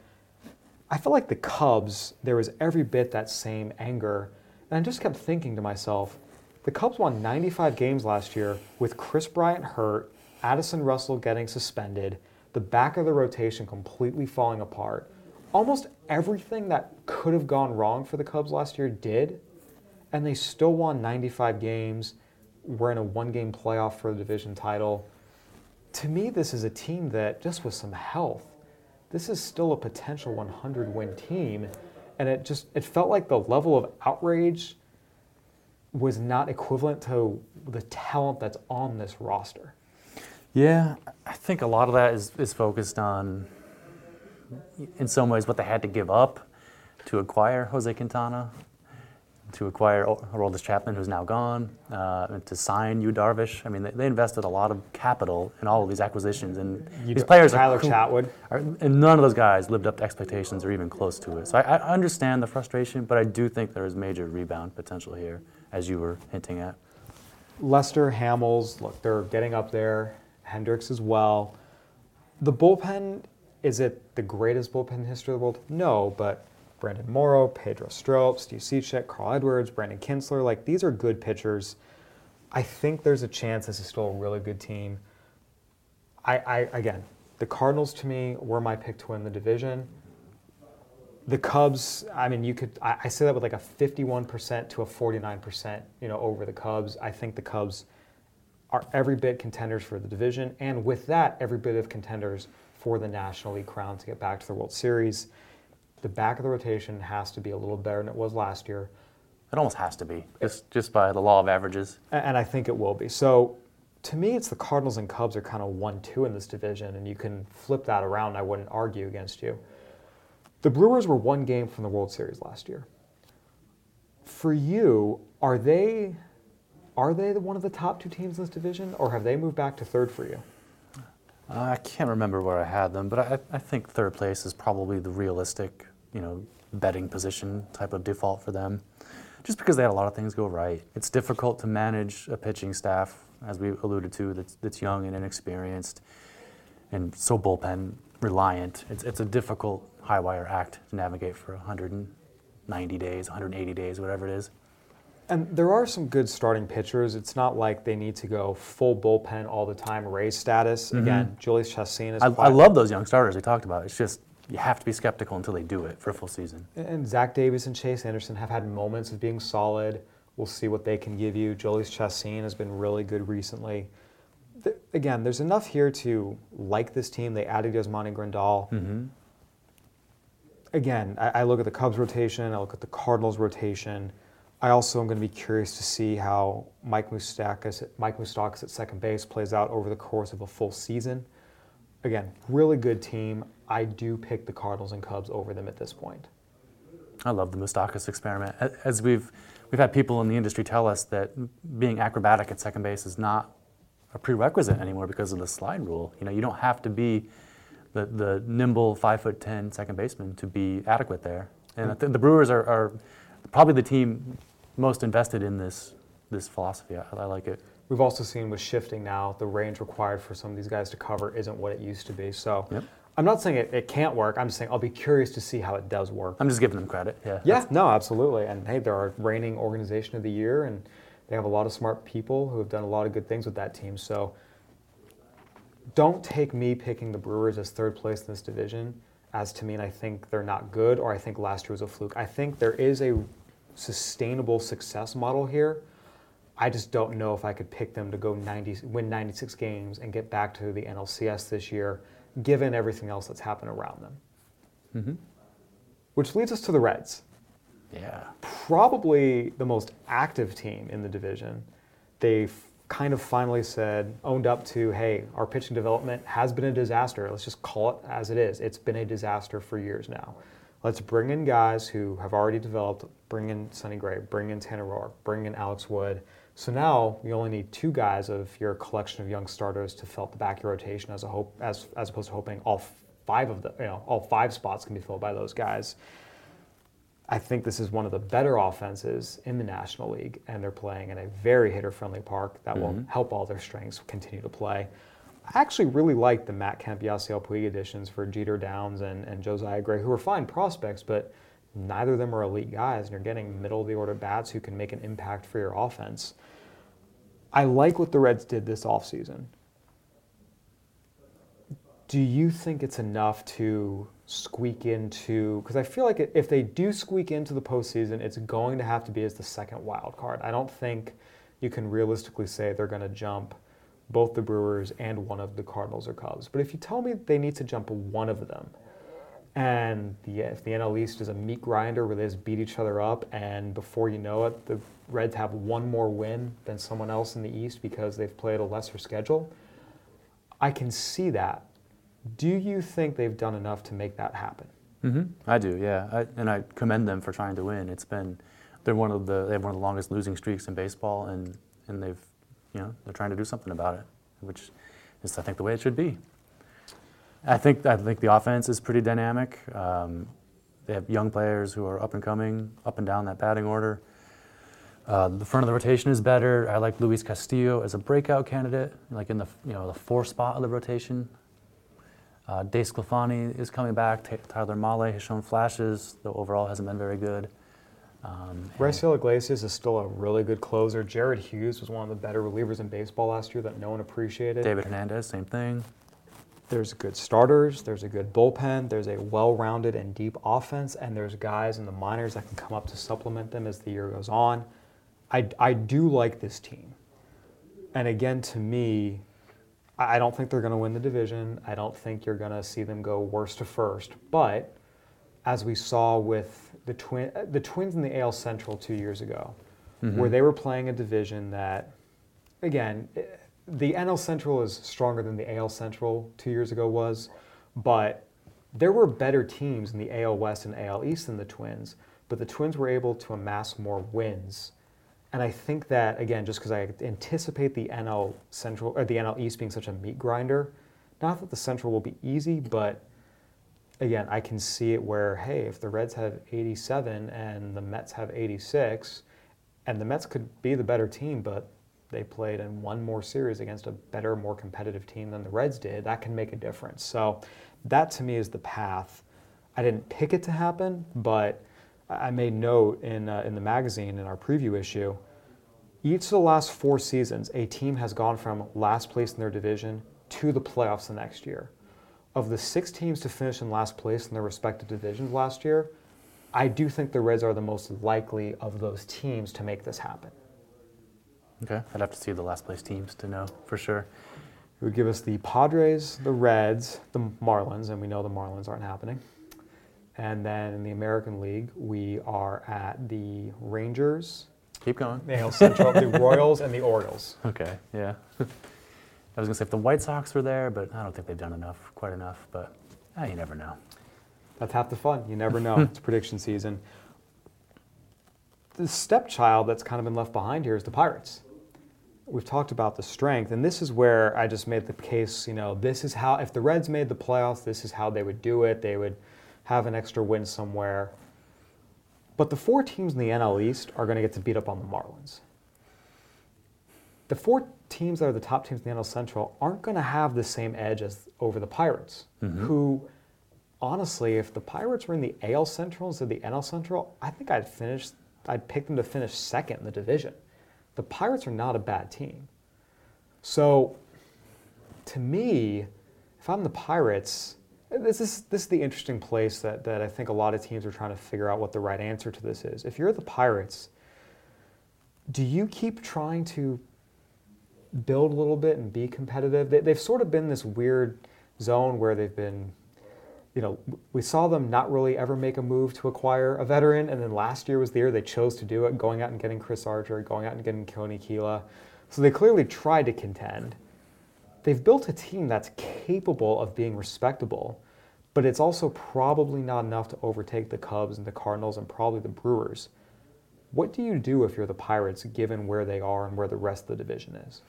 I felt like the Cubs, there was every bit that same anger. And I just kept thinking to myself, the Cubs won ninety-five games last year with Chris Bryant hurt, Addison Russell getting suspended, the back of the rotation completely falling apart. Almost everything that could have gone wrong for the Cubs last year did, and they still won ninety-five games. We're in a one-game playoff for the division title. To me, this is a team that, just with some health, this is still a potential one hundred win team, and it just it felt like the level of outrage was not equivalent to the talent that's on this roster. Yeah, I think a lot of that is, is focused on in some ways what they had to give up to acquire Jose Quintana, to acquire Aroldis Chapman, who's now gone, uh, and to sign Yu Darvish. I mean, they, they invested a lot of capital in all of these acquisitions, and you these players Tyler are, Chatwood. Are, and none of those guys lived up to expectations or even close to it. So I, I understand the frustration, but I do think there is major rebound potential here, as you were hinting at. Lester, Hamels, look, they're getting up there. Hendricks as well. The bullpen, is it the greatest bullpen in the history of the world? No, but Brandon Morrow, Pedro Strop, Steve Cishek, Carl Edwards, Brandon Kinsler, like these are good pitchers. I think there's a chance this is still a really good team. I, I again, the Cardinals to me were my pick to win the division. The Cubs, I mean, you could, I, I say that with like a fifty-one percent to a forty-nine percent, you know, over the Cubs. I think the Cubs are every bit contenders for the division, and with that, every bit of contenders for the National League crown to get back to the World Series. The back of the rotation has to be a little better than it was last year. It almost has to be, just, just by the law of averages. And I think it will be. So to me, it's the Cardinals and Cubs are kind of one two in this division, and you can flip that around. I wouldn't argue against you. The Brewers were one game from the World Series last year. For you, are they... Are they the, one of the top two teams in this division, or have they moved back to third for you? Uh, I can't remember where I had them, but I, I think third place is probably the realistic, you know, betting position type of default for them, just because they had a lot of things go right. It's difficult to manage a pitching staff, as we alluded to, that's, that's young and inexperienced and so bullpen-reliant. It's, it's a difficult high-wire act to navigate for one hundred ninety days, one hundred eighty days, whatever it is. And there are some good starting pitchers. It's not like they need to go full bullpen all the time, raise status. Mm-hmm. Again, Julius Chassin is I, I love those young starters we talked about. It's just you have to be skeptical until they do it for a full season. And Zach Davies and Chase Anderson have had moments of being solid. We'll see what they can give you. Julius Chassin has been really good recently. The, again, there's enough here to like this team. They added Yasmani Grandal. Mm-hmm. Again, I, I look at the Cubs rotation. I look at the Cardinals rotation. I also am going to be curious to see how Mike Moustakas, Mike Moustakas at second base plays out over the course of a full season. Again, really good team. I do pick the Cardinals and Cubs over them at this point. I love the Moustakas experiment. As we've we've had people in the industry tell us that being acrobatic at second base is not a prerequisite anymore because of the slide rule. You know, you don't have to be the the nimble five foot ten second baseman to be adequate there. And the, the Brewers are. are probably the team most invested in this this philosophy. I, I like it. We've also seen with shifting now, the range required for some of these guys to cover isn't what it used to be. So yep. I'm not saying it, it can't work. I'm just saying I'll be curious to see how it does work. I'm just giving them credit. Yeah, yeah no, absolutely. And hey, they're our reigning organization of the year, and they have a lot of smart people who have done a lot of good things with that team. So don't take me picking the Brewers as third place in this division as to mean I think they're not good or I think last year was a fluke. I think there is a sustainable success model here. I just don't know if I could pick them to go ninety, win ninety-six games and get back to the N L C S this year, given everything else that's happened around them. Mm-hmm. Which leads us to the Reds. Yeah. Probably the most active team in the division. They've kind of finally said, owned up to, hey, our pitching development has been a disaster. Let's just call it as it is. It's been a disaster for years now. Let's bring in guys who have already developed, bring in Sonny Gray, bring in Tanner Roark, bring in Alex Wood. So now you only need two guys of your collection of young starters to fill the back of your rotation as a hope, as as opposed to hoping all five of the, you know, all five spots can be filled by those guys. I think this is one of the better offenses in the National League, and they're playing in a very hitter-friendly park that mm-hmm. will help all their strengths continue to play. I actually really like the Matt Kemp, Yasiel Puig additions for Jeter Downs and, and Josiah Gray, who are fine prospects, but neither of them are elite guys, and you're getting middle-of-the-order bats who can make an impact for your offense. I like what the Reds did this offseason. Do you think it's enough to squeak into, because I feel like if they do squeak into the postseason, it's going to have to be as the second wild card. I don't think you can realistically say they're going to jump both the Brewers and one of the Cardinals or Cubs. But if you tell me they need to jump one of them, and the, if the N L East is a meat grinder where they just beat each other up, and before you know it, the Reds have one more win than someone else in the East because they've played a lesser schedule, I can see that. Do you think they've done enough to make that happen? Mm-hmm. I do, yeah, I, and I commend them for trying to win. It's been, they're one of the they have one of the longest losing streaks in baseball, and and they've, you know, they're trying to do something about it, which is I think the way it should be. I think I think the offense is pretty dynamic. Um, they have young players who are up and coming, up and down that batting order. Uh, the front of the rotation is better. I like Luis Castillo as a breakout candidate, like in the you know the fourth spot of the rotation. Uh, De Sclafani is coming back. T- Tyler Mahle has shown flashes, though overall hasn't been very good. Um, Yasiel Puig is still a really good closer. Jared Hughes was one of the better relievers in baseball last year that no one appreciated. David Hernandez, same thing. There's good starters, there's a good bullpen, there's a well-rounded and deep offense, and there's guys in the minors that can come up to supplement them as the year goes on. I, I do like this team. And again, to me, I don't think they're going to win the division. I don't think you're going to see them go worst to first. But as we saw with the twin, the Twins in the A L Central two years ago, mm-hmm. where they were playing a division that, again, the N L Central is stronger than the A L Central two years ago was, but there were better teams in the A L West and A L East than the Twins, but the Twins were able to amass more wins. And I think that, again, just because I anticipate the N L Central or the N L East being such a meat grinder, not that the Central will be easy, but again, I can see it where, hey, if the Reds have eighty-seven and the Mets have eighty-six, and the Mets could be the better team, but they played in one more series against a better, more competitive team than the Reds did, that can make a difference. So that to me is the path. I didn't pick it to happen, but I made note in uh, in the magazine in our preview issue, each of the last four seasons, a team has gone from last place in their division to the playoffs the next year. Of the six teams to finish in last place in their respective divisions last year, I do think the Reds are the most likely of those teams to make this happen. Okay, I'd have to see the last place teams to know for sure. It would give us the Padres, the Reds, the Marlins, and we know the Marlins aren't happening. And then in the American League, we are at the Rangers. Keep going. A L Central, the Royals, and the Orioles. Okay, yeah. I was going to say if the White Sox were there, but I don't think they've done enough, quite enough. But eh, you never know. That's half the fun. You never know. It's prediction season. The stepchild that's kind of been left behind here is the Pirates. We've talked about the strength, and this is where I just made the case, you know, this is how, if the Reds made the playoffs, this is how they would do it. They would have an extra win somewhere. But the four teams in the N L East are going to get to beat up on the Marlins. The four teams that are the top teams in the N L Central aren't going to have the same edge as over the Pirates, mm-hmm. who, honestly, if the Pirates were in the A L Central instead of the N L Central, I think I'd finish, I'd pick them to finish second in the division. The Pirates are not a bad team. So, to me, if I'm the Pirates, This is this is the interesting place that, that I think a lot of teams are trying to figure out what the right answer to this is. If you're the Pirates, do you keep trying to build a little bit and be competitive? They, they've sort of been this weird zone where they've been, you know, we saw them not really ever make a move to acquire a veteran, and then last year was the year they chose to do it, going out and getting Chris Archer, going out and getting Keone Keala. So they clearly tried to contend. They've built a team that's capable of being respectable, but it's also probably not enough to overtake the Cubs and the Cardinals and probably the Brewers. What do you do if you're the Pirates, given where they are and where the rest of the division is?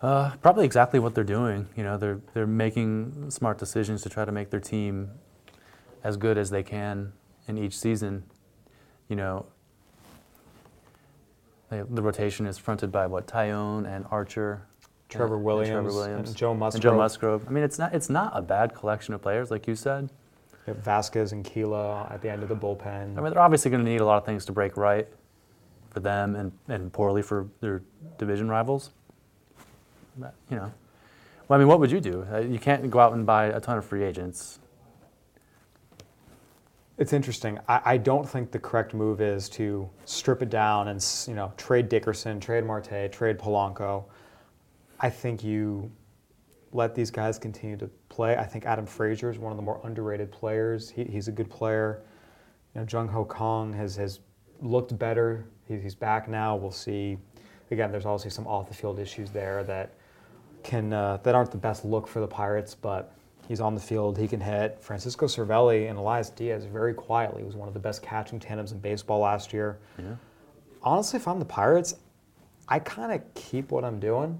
Uh, probably exactly what they're doing. You know, they're they're making smart decisions to try to make their team as good as they can in each season. You know, they, the rotation is fronted by what, Tyone and Archer. Trevor Williams, and Trevor Williams and Joe Musgrove. And Joe Musgrove. I mean, it's not it's not a bad collection of players, like you said. You have Vasquez and Keala at the end of the bullpen. I mean, they're obviously going to need a lot of things to break right for them and, and poorly for their division rivals. But, you know, well, I mean, what would you do? You can't go out and buy a ton of free agents. It's interesting. I, I don't think the correct move is to strip it down and, you know, trade Dickerson, trade Marte, trade Polanco. I think you let these guys continue to play. I think Adam Frazier is one of the more underrated players. He, he's a good player. You know, Jung Ho Kong has, has looked better. He, he's back now. We'll see. Again, there's obviously some off the field issues there that can uh, that aren't the best look for the Pirates, but He's on the field. He can hit. Francisco Cervelli and Elias Diaz very quietly was one of the best catching tandems in baseball last year. Yeah. Honestly, if I'm the Pirates, I kind of keep what I'm doing.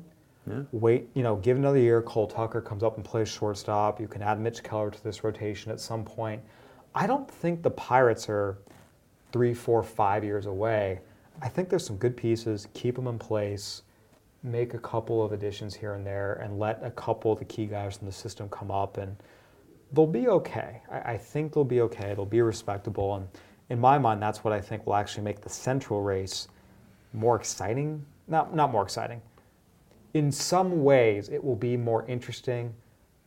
Yeah. Wait, you know, give another year. Cole Tucker comes up and plays shortstop. You can add Mitch Keller to this rotation at some point. I don't think the Pirates are three, four, five years away. I think there's some good pieces. Keep them in place. Make a couple of additions here and there, and let a couple of the key guys from the system come up, and they'll be okay. I, I think they'll be okay. They'll be respectable, and in my mind, that's what I think will actually make the Central race more exciting. Not not more exciting. In some ways, it will be more interesting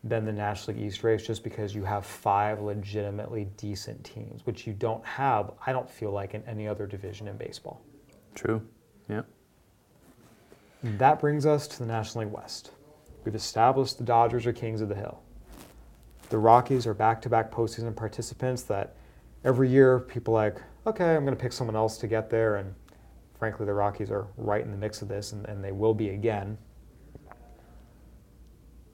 than the National League East race, just because you have five legitimately decent teams, which you don't have, I don't feel like, in any other division in baseball. True. Yeah. That brings us to the National League West. We've established the Dodgers are kings of the hill. The Rockies are back-to-back postseason participants that every year people are like, okay, I'm going to pick someone else to get there, and frankly, the Rockies are right in the mix of this, and, and they will be again.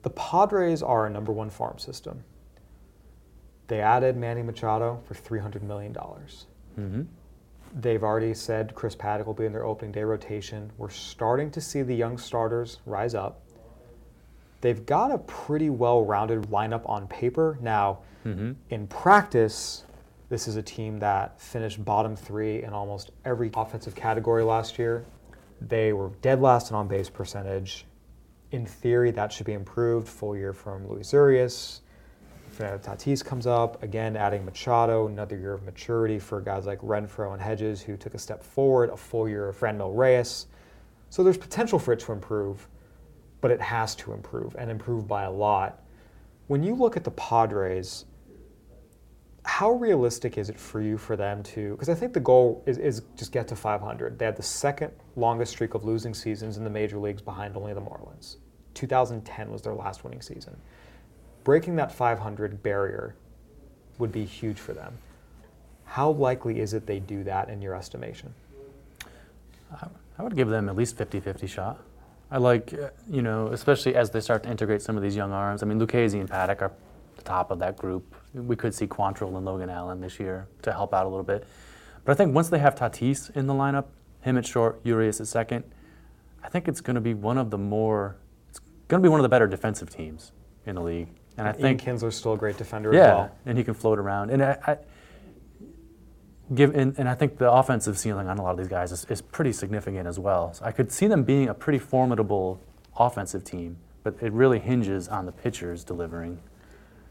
The Padres are a number one farm system. They added Manny Machado for three hundred million dollars. Mm-hmm. They've already said Chris Paddock will be in their opening day rotation. We're starting to see the young starters rise up. They've got a pretty well-rounded lineup on paper. Now, mm-hmm. in practice, this is a team that finished bottom three in almost every offensive category last year. They were dead last in on-base percentage. In theory, that should be improved. Full year from Luis Urias. Fernando Tatis comes up, again adding Machado, another year of maturity for guys like Renfroe and Hedges, who took a step forward, a full year of Franmil Reyes. So there's potential for it to improve, but it has to improve, and improve by a lot. When you look at the Padres, how realistic is it for you for them to, because I think the goal is, is just get to five hundred. They had the second longest streak of losing seasons in the major leagues behind only the Marlins. two thousand ten was their last winning season. Breaking that five hundred barrier would be huge for them. How likely is it they do that in your estimation? I would give them at least fifty-fifty shot. I like, you know, especially as they start to integrate some of these young arms. I mean, Lucchesi and Paddock are the top of that group. We could see Quantrill and Logan Allen this year to help out a little bit. But I think once they have Tatis in the lineup, him at short, Urias at second, I think it's going to be one of the more, it's going to be one of the better defensive teams in the league. And, and I think Ian Kinsler's still a great defender yeah, as well. And he can float around. And I, I give and, and I think the offensive ceiling on a lot of these guys is, is pretty significant as well. So I could see them being a pretty formidable offensive team, but it really hinges on the pitchers delivering.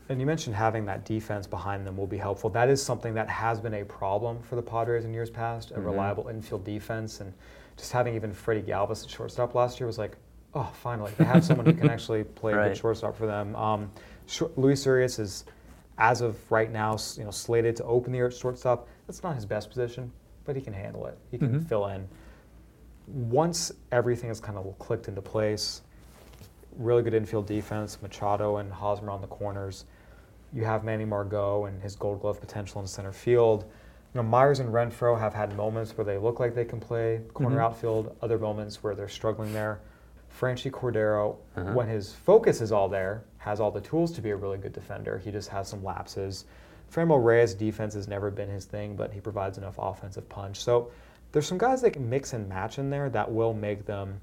And you mentioned having that defense behind them will be helpful. That is something that has been a problem for the Padres in years past, a mm-hmm. reliable infield defense. And just having even Freddie Galvis at shortstop last year was like, oh, finally. They have someone who can actually play right. a good shortstop for them. Um, Sh- Luis Urias is, as of right now, you know, slated to open the year at shortstop. That's not his best position, but he can handle it. He can mm-hmm. fill in. Once everything is kind of clicked into place, really good infield defense, Machado and Hosmer on the corners. You have Manny Margot and his Gold Glove potential in center field. You know, Myers and Renfroe have had moments where they look like they can play corner mm-hmm. outfield, other moments where they're struggling there. Franchi Cordero, uh-huh. when his focus is all there, has all the tools to be a really good defender. He just has some lapses. Franmil Reyes' defense has never been his thing, but he provides enough offensive punch. So there's some guys that can mix and match in there that will make them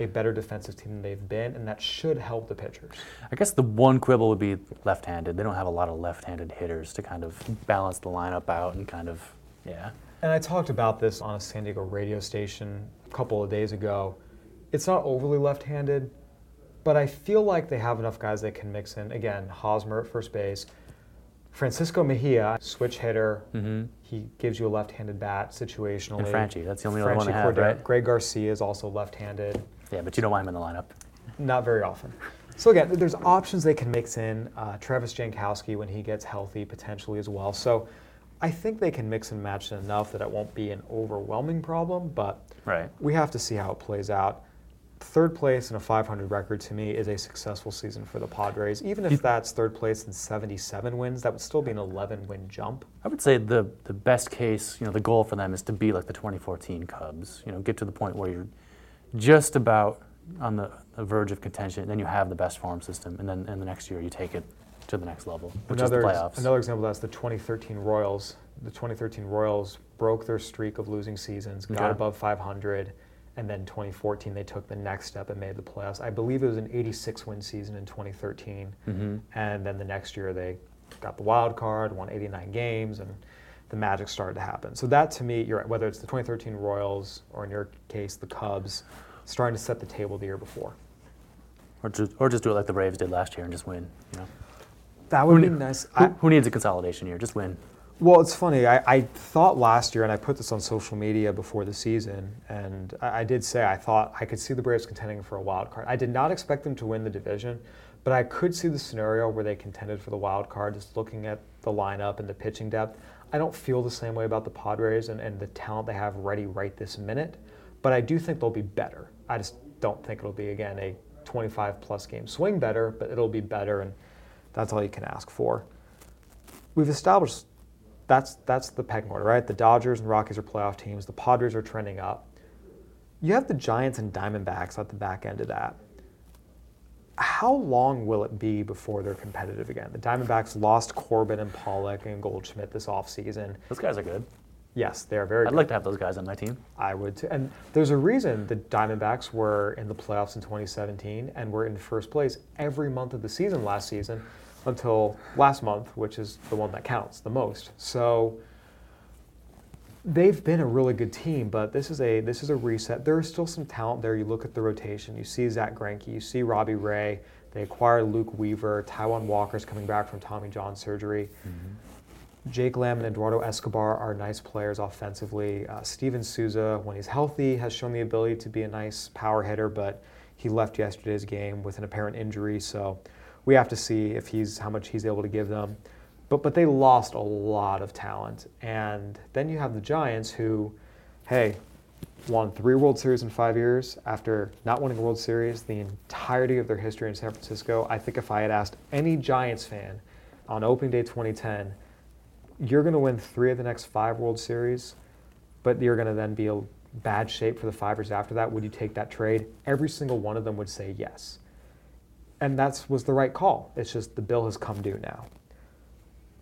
a better defensive team than they've been, and that should help the pitchers. I guess the one quibble would be left-handed. They don't have a lot of left-handed hitters to kind of balance the lineup out and kind of, yeah. And I talked about this on a San Diego radio station a couple of days ago. It's not overly left-handed, but I feel like they have enough guys they can mix in. Again, Hosmer at first base. Francisco Mejia, switch hitter. Mm-hmm. He gives you a left-handed bat situationally. And Franchi, that's the only Franchi one I have, right? Greg Garcia is also left-handed. Yeah, but you don't want him in the lineup. Not very often. So again, there's options they can mix in. Uh, Travis Jankowski, when he gets healthy, potentially as well. So I think they can mix and match it enough that it won't be an overwhelming problem, but right. we have to see how it plays out. Third place in a five hundred record to me is a successful season for the Padres. Even if that's third place in seventy-seven wins, that would still be an eleven-win jump. I would say the the best case, you know, the goal for them is to be like the twenty fourteen Cubs. You know, get to the point where you're just about on the a verge of contention, and then you have the best farm system, and then in the next year you take it to the next level, which another, is the playoffs. Another example of that's the twenty thirteen Royals. The twenty thirteen Royals broke their streak of losing seasons, got okay. above five hundred, and then twenty fourteen they took the next step and made the playoffs. I believe it was an eighty-six win season in twenty thirteen, mm-hmm. and then the next year they got the wild card, won eighty-nine games, and the magic started to happen. So that, to me, you're, whether it's the twenty thirteen Royals or, in your case, the Cubs, starting to set the table the year before. Or just, or just do it like the Braves did last year and just win, you know? That would who, be nice. Who, I, who needs a consolidation year? Just win. Well, it's funny. I, I thought last year, and I put this on social media before the season, and I, I did say I thought I could see the Braves contending for a wild card. I did not expect them to win the division, but I could see the scenario where they contended for the wild card, just looking at the lineup and the pitching depth. I don't feel the same way about the Padres and, and the talent they have ready right this minute, but I do think they'll be better. I just don't think it'll be, again, a twenty-five plus game swing better, but it'll be better, and that's all you can ask for. We've established that's that's the pecking order, right? The Dodgers and Rockies are playoff teams. The Padres are trending up. You have the Giants and Diamondbacks at the back end of that. How long will it be before they're competitive again? The Diamondbacks lost Corbin and Pollock and Goldschmidt this offseason. Those guys are good. Yes, they are very I'd good. I'd like to have those guys on my team. I would too. And there's a reason the Diamondbacks were in the playoffs in twenty seventeen and were in first place every month of the season last season until last month, which is the one that counts the most. So they've been a really good team, but this is a this is a reset. There is still some talent there. You look at the rotation. You see Zach Greinke. You see Robbie Ray. They acquired Luke Weaver. Taijuan Walker's coming back from Tommy John surgery. Mm-hmm. Jake Lamb and Eduardo Escobar are nice players offensively. Uh, Steven Souza, when he's healthy, has shown the ability to be a nice power hitter, but he left yesterday's game with an apparent injury, so we have to see if he's how much he's able to give them. But but they lost a lot of talent. And then you have the Giants who, hey, won three World Series in five years after not winning a World Series the entirety of their history in San Francisco. I think if I had asked any Giants fan on opening day twenty ten, you're going to win three of the next five World Series, but you're going to then be in bad shape for the five years after that. Would you take that trade? Every single one of them would say yes. And that was the right call. It's just the bill has come due now.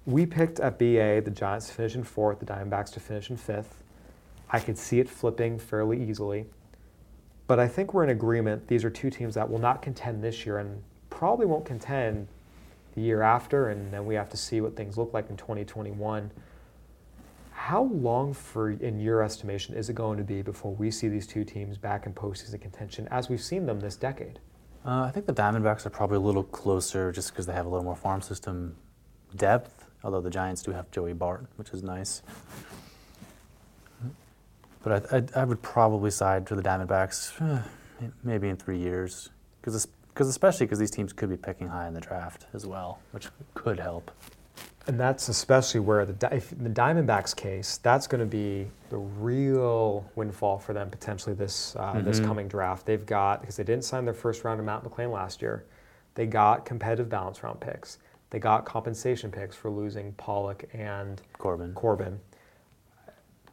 We picked at B A the Giants to finish in fourth, the Diamondbacks to finish in fifth. I could see it flipping fairly easily. But I think we're in agreement. These are two teams that will not contend this year and probably won't contend the year after, and then we have to see what things look like in twenty twenty-one. How long, for, in your estimation, is it going to be before we see these two teams back in postseason contention as we've seen them this decade? Uh, I think the Diamondbacks are probably a little closer just because they have a little more farm system depth, although the Giants do have Joey Bart, which is nice. But I, I, I would probably side to the Diamondbacks eh, maybe in three years, because especially because these teams could be picking high in the draft as well, which could help. And that's especially where, the if in the Diamondbacks case, that's going to be the real windfall for them potentially this uh, mm-hmm. this coming draft. They've got, because they didn't sign their first round of Matt McClain last year, they got competitive balance round picks. They got compensation picks for losing Pollock and Corbin. Corbin.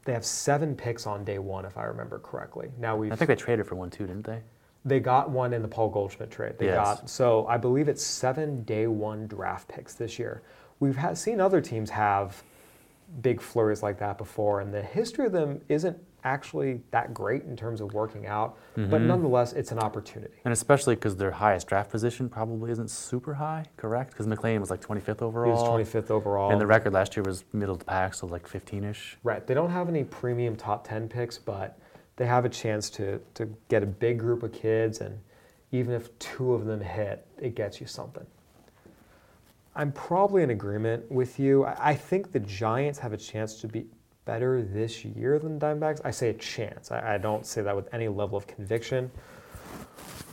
They have seven picks on day one, if I remember correctly. Now we I think they traded for one too, didn't they? They got one in the Paul Goldschmidt trade. They yes. got so I believe it's seven day one draft picks this year. We've ha- seen other teams have big flurries like that before, and the history of them isn't actually that great in terms of working out, mm-hmm. but nonetheless, it's an opportunity. And especially because their highest draft position probably isn't super high, correct? Because McClain was like twenty-fifth overall. He was twenty-fifth overall. And the record last year was middle of the pack, so like fifteen-ish. Right. They don't have any premium top ten picks, but they have a chance to to get a big group of kids, and even if two of them hit, it gets you something. I'm probably in agreement with you. I, I think the Giants have a chance to be better this year than the Diamondbacks. I say a chance. I, I don't say that with any level of conviction.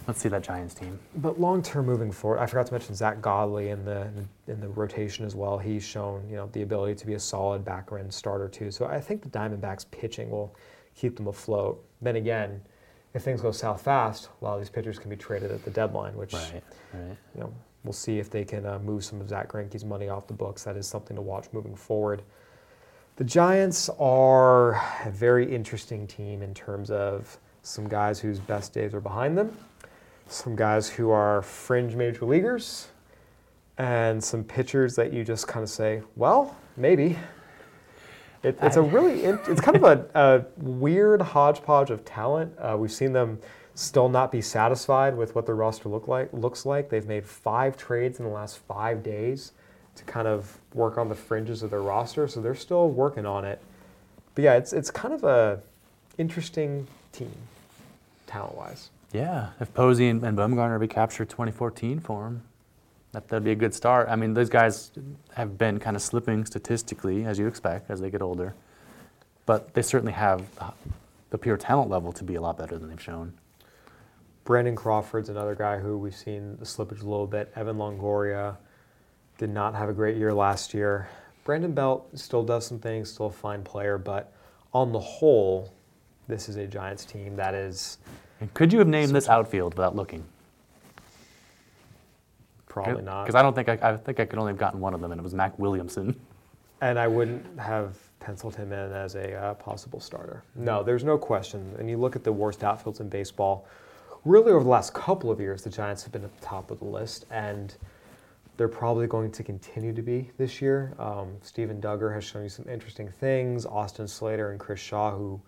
Let's see that Giants team. But long-term moving forward, I forgot to mention Zach Godley in the in the rotation as well. He's shown, you know, the ability to be a solid back-end starter too. So I think the Diamondbacks pitching will keep them afloat. Then again, if things go south fast, a lot of these pitchers can be traded at the deadline, which right, right. you know, we'll see if they can uh, move some of Zach Greinke's money off the books. That is something to watch moving forward. The Giants are a very interesting team in terms of some guys whose best days are behind them, some guys who are fringe major leaguers, and some pitchers that you just kind of say, well, maybe. It, it's a really, it's kind of a, a weird hodgepodge of talent. Uh, we've seen them still not be satisfied with what their roster look like, looks like. They've made five trades in the last five days to kind of work on the fringes of their roster, so they're still working on it. But yeah, it's it's kind of a interesting team, talent-wise. Yeah, if Posey and, and Bumgarner recapture twenty fourteen for him, that that'd be a good start. I mean, those guys have been kind of slipping statistically, as you expect, as they get older. But they certainly have the pure talent level to be a lot better than they've shown. Brandon Crawford's another guy who we've seen the slippage a little bit. Evan Longoria did not have a great year last year. Brandon Belt still does some things, still a fine player, but on the whole, this is a Giants team that is... And could you have named this outfield without looking? Probably not. Because I don't think I, I think I could only have gotten one of them, and it was Mac Williamson. And I wouldn't have penciled him in as a uh, possible starter. No, there's no question. And you look at the worst outfields in baseball, really over the last couple of years, the Giants have been at the top of the list, and they're probably going to continue to be this year. Um, Steven Duggar has shown you some interesting things. Austin Slater and Chris Shaw, who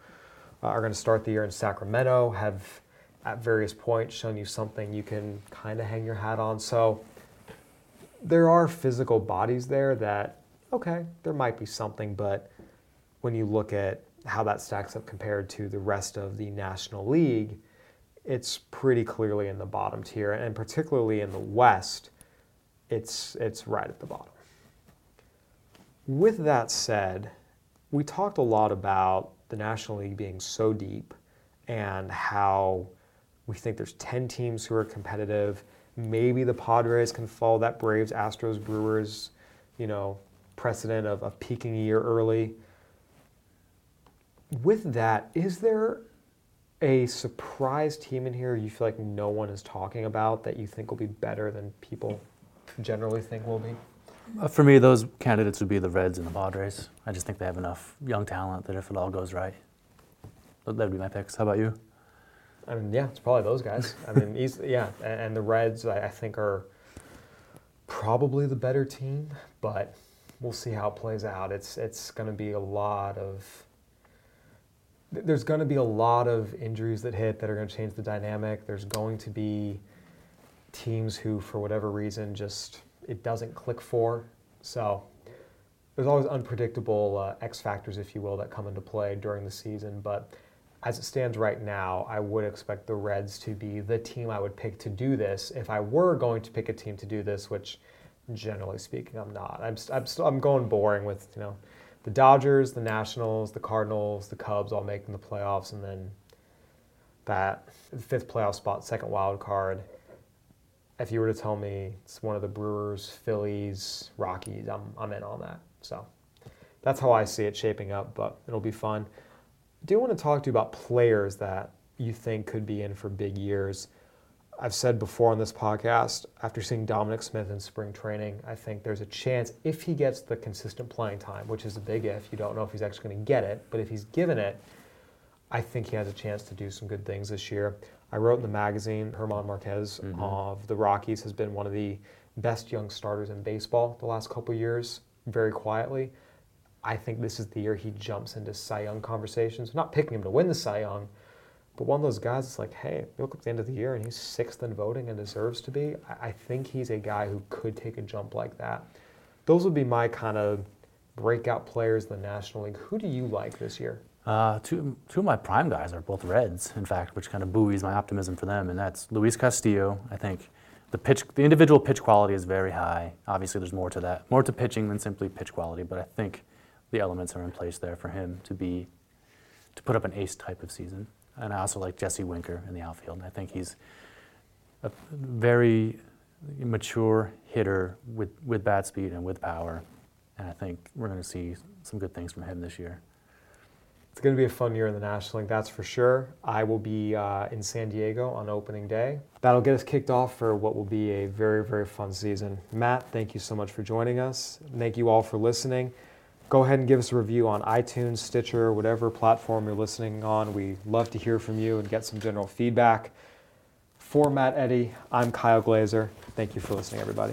uh, are going to start the year in Sacramento, have at various points shown you something you can kind of hang your hat on. So there are physical bodies there that, okay, there might be something, but when you look at how that stacks up compared to the rest of the National League, it's pretty clearly in the bottom tier, and particularly in the West, it's it's right at the bottom. With that said, we talked a lot about the National League being so deep and how we think there's ten teams who are competitive. Maybe the Padres can follow that Braves, Astros, Brewers, you know, precedent of, of peaking a year early. With that, is there a surprise team in here you feel like no one is talking about that you think will be better than people generally think will be? For me, those candidates would be the Reds and the Padres. I just think they have enough young talent that if it all goes right, that would be my picks. How about you? I mean, yeah, it's probably those guys. I mean, easily, yeah, and, and the Reds, I, I think, are probably the better team, but we'll see how it plays out. It's it's going to be a lot of there's going to be a lot of injuries that hit that are going to change the dynamic. There's going to be teams who, for whatever reason, just it doesn't click for. So there's always unpredictable uh, X factors, if you will, that come into play during the season, but as it stands right now, I would expect the Reds to be the team I would pick to do this. If I were going to pick a team to do this, which generally speaking, I'm not. I'm I'm, still, I'm going boring with, you know, the Dodgers, the Nationals, the Cardinals, the Cubs all making the playoffs, and then that fifth playoff spot, second wild card. If you were to tell me it's one of the Brewers, Phillies, Rockies, I'm I'm in on that. So that's how I see it shaping up, but it'll be fun. I do want to talk to you about players that you think could be in for big years. I've said before on this podcast, after seeing Dominic Smith in spring training, I think there's a chance if he gets the consistent playing time, which is a big if. You don't know if he's actually going to get it, but if he's given it, I think he has a chance to do some good things this year. I wrote in the magazine, Germán Marquez mm-hmm. of the Rockies has been one of the best young starters in baseball the last couple years, very quietly. I think this is the year he jumps into Cy Young conversations. I'm not picking him to win the Cy Young, but one of those guys that's like, hey, you look at the end of the year and he's sixth in voting and deserves to be. I think he's a guy who could take a jump like that. Those would be my kind of breakout players in the National League. Who do you like this year? Uh, two, two of my prime guys are both Reds, in fact, which kind of buoys my optimism for them, and that's Luis Castillo. I think the pitch, the individual pitch quality is very high. Obviously, there's more to that, more to pitching than simply pitch quality, but I think the elements are in place there for him to be, to put up an ace type of season. And I also like Jesse Winker in the outfield. I think he's a very mature hitter with, with bat speed and with power. And I think we're going to see some good things from him this year. It's going to be a fun year in the National League, that's for sure. I will be uh, in San Diego on opening day. That'll get us kicked off for what will be a very, very fun season. Matt, thank you so much for joining us. Thank you all for listening. Go ahead and give us a review on iTunes, Stitcher, whatever platform you're listening on. We love to hear from you and get some general feedback. For Matt Eddy, I'm Kyle Glazer. Thank you for listening, everybody.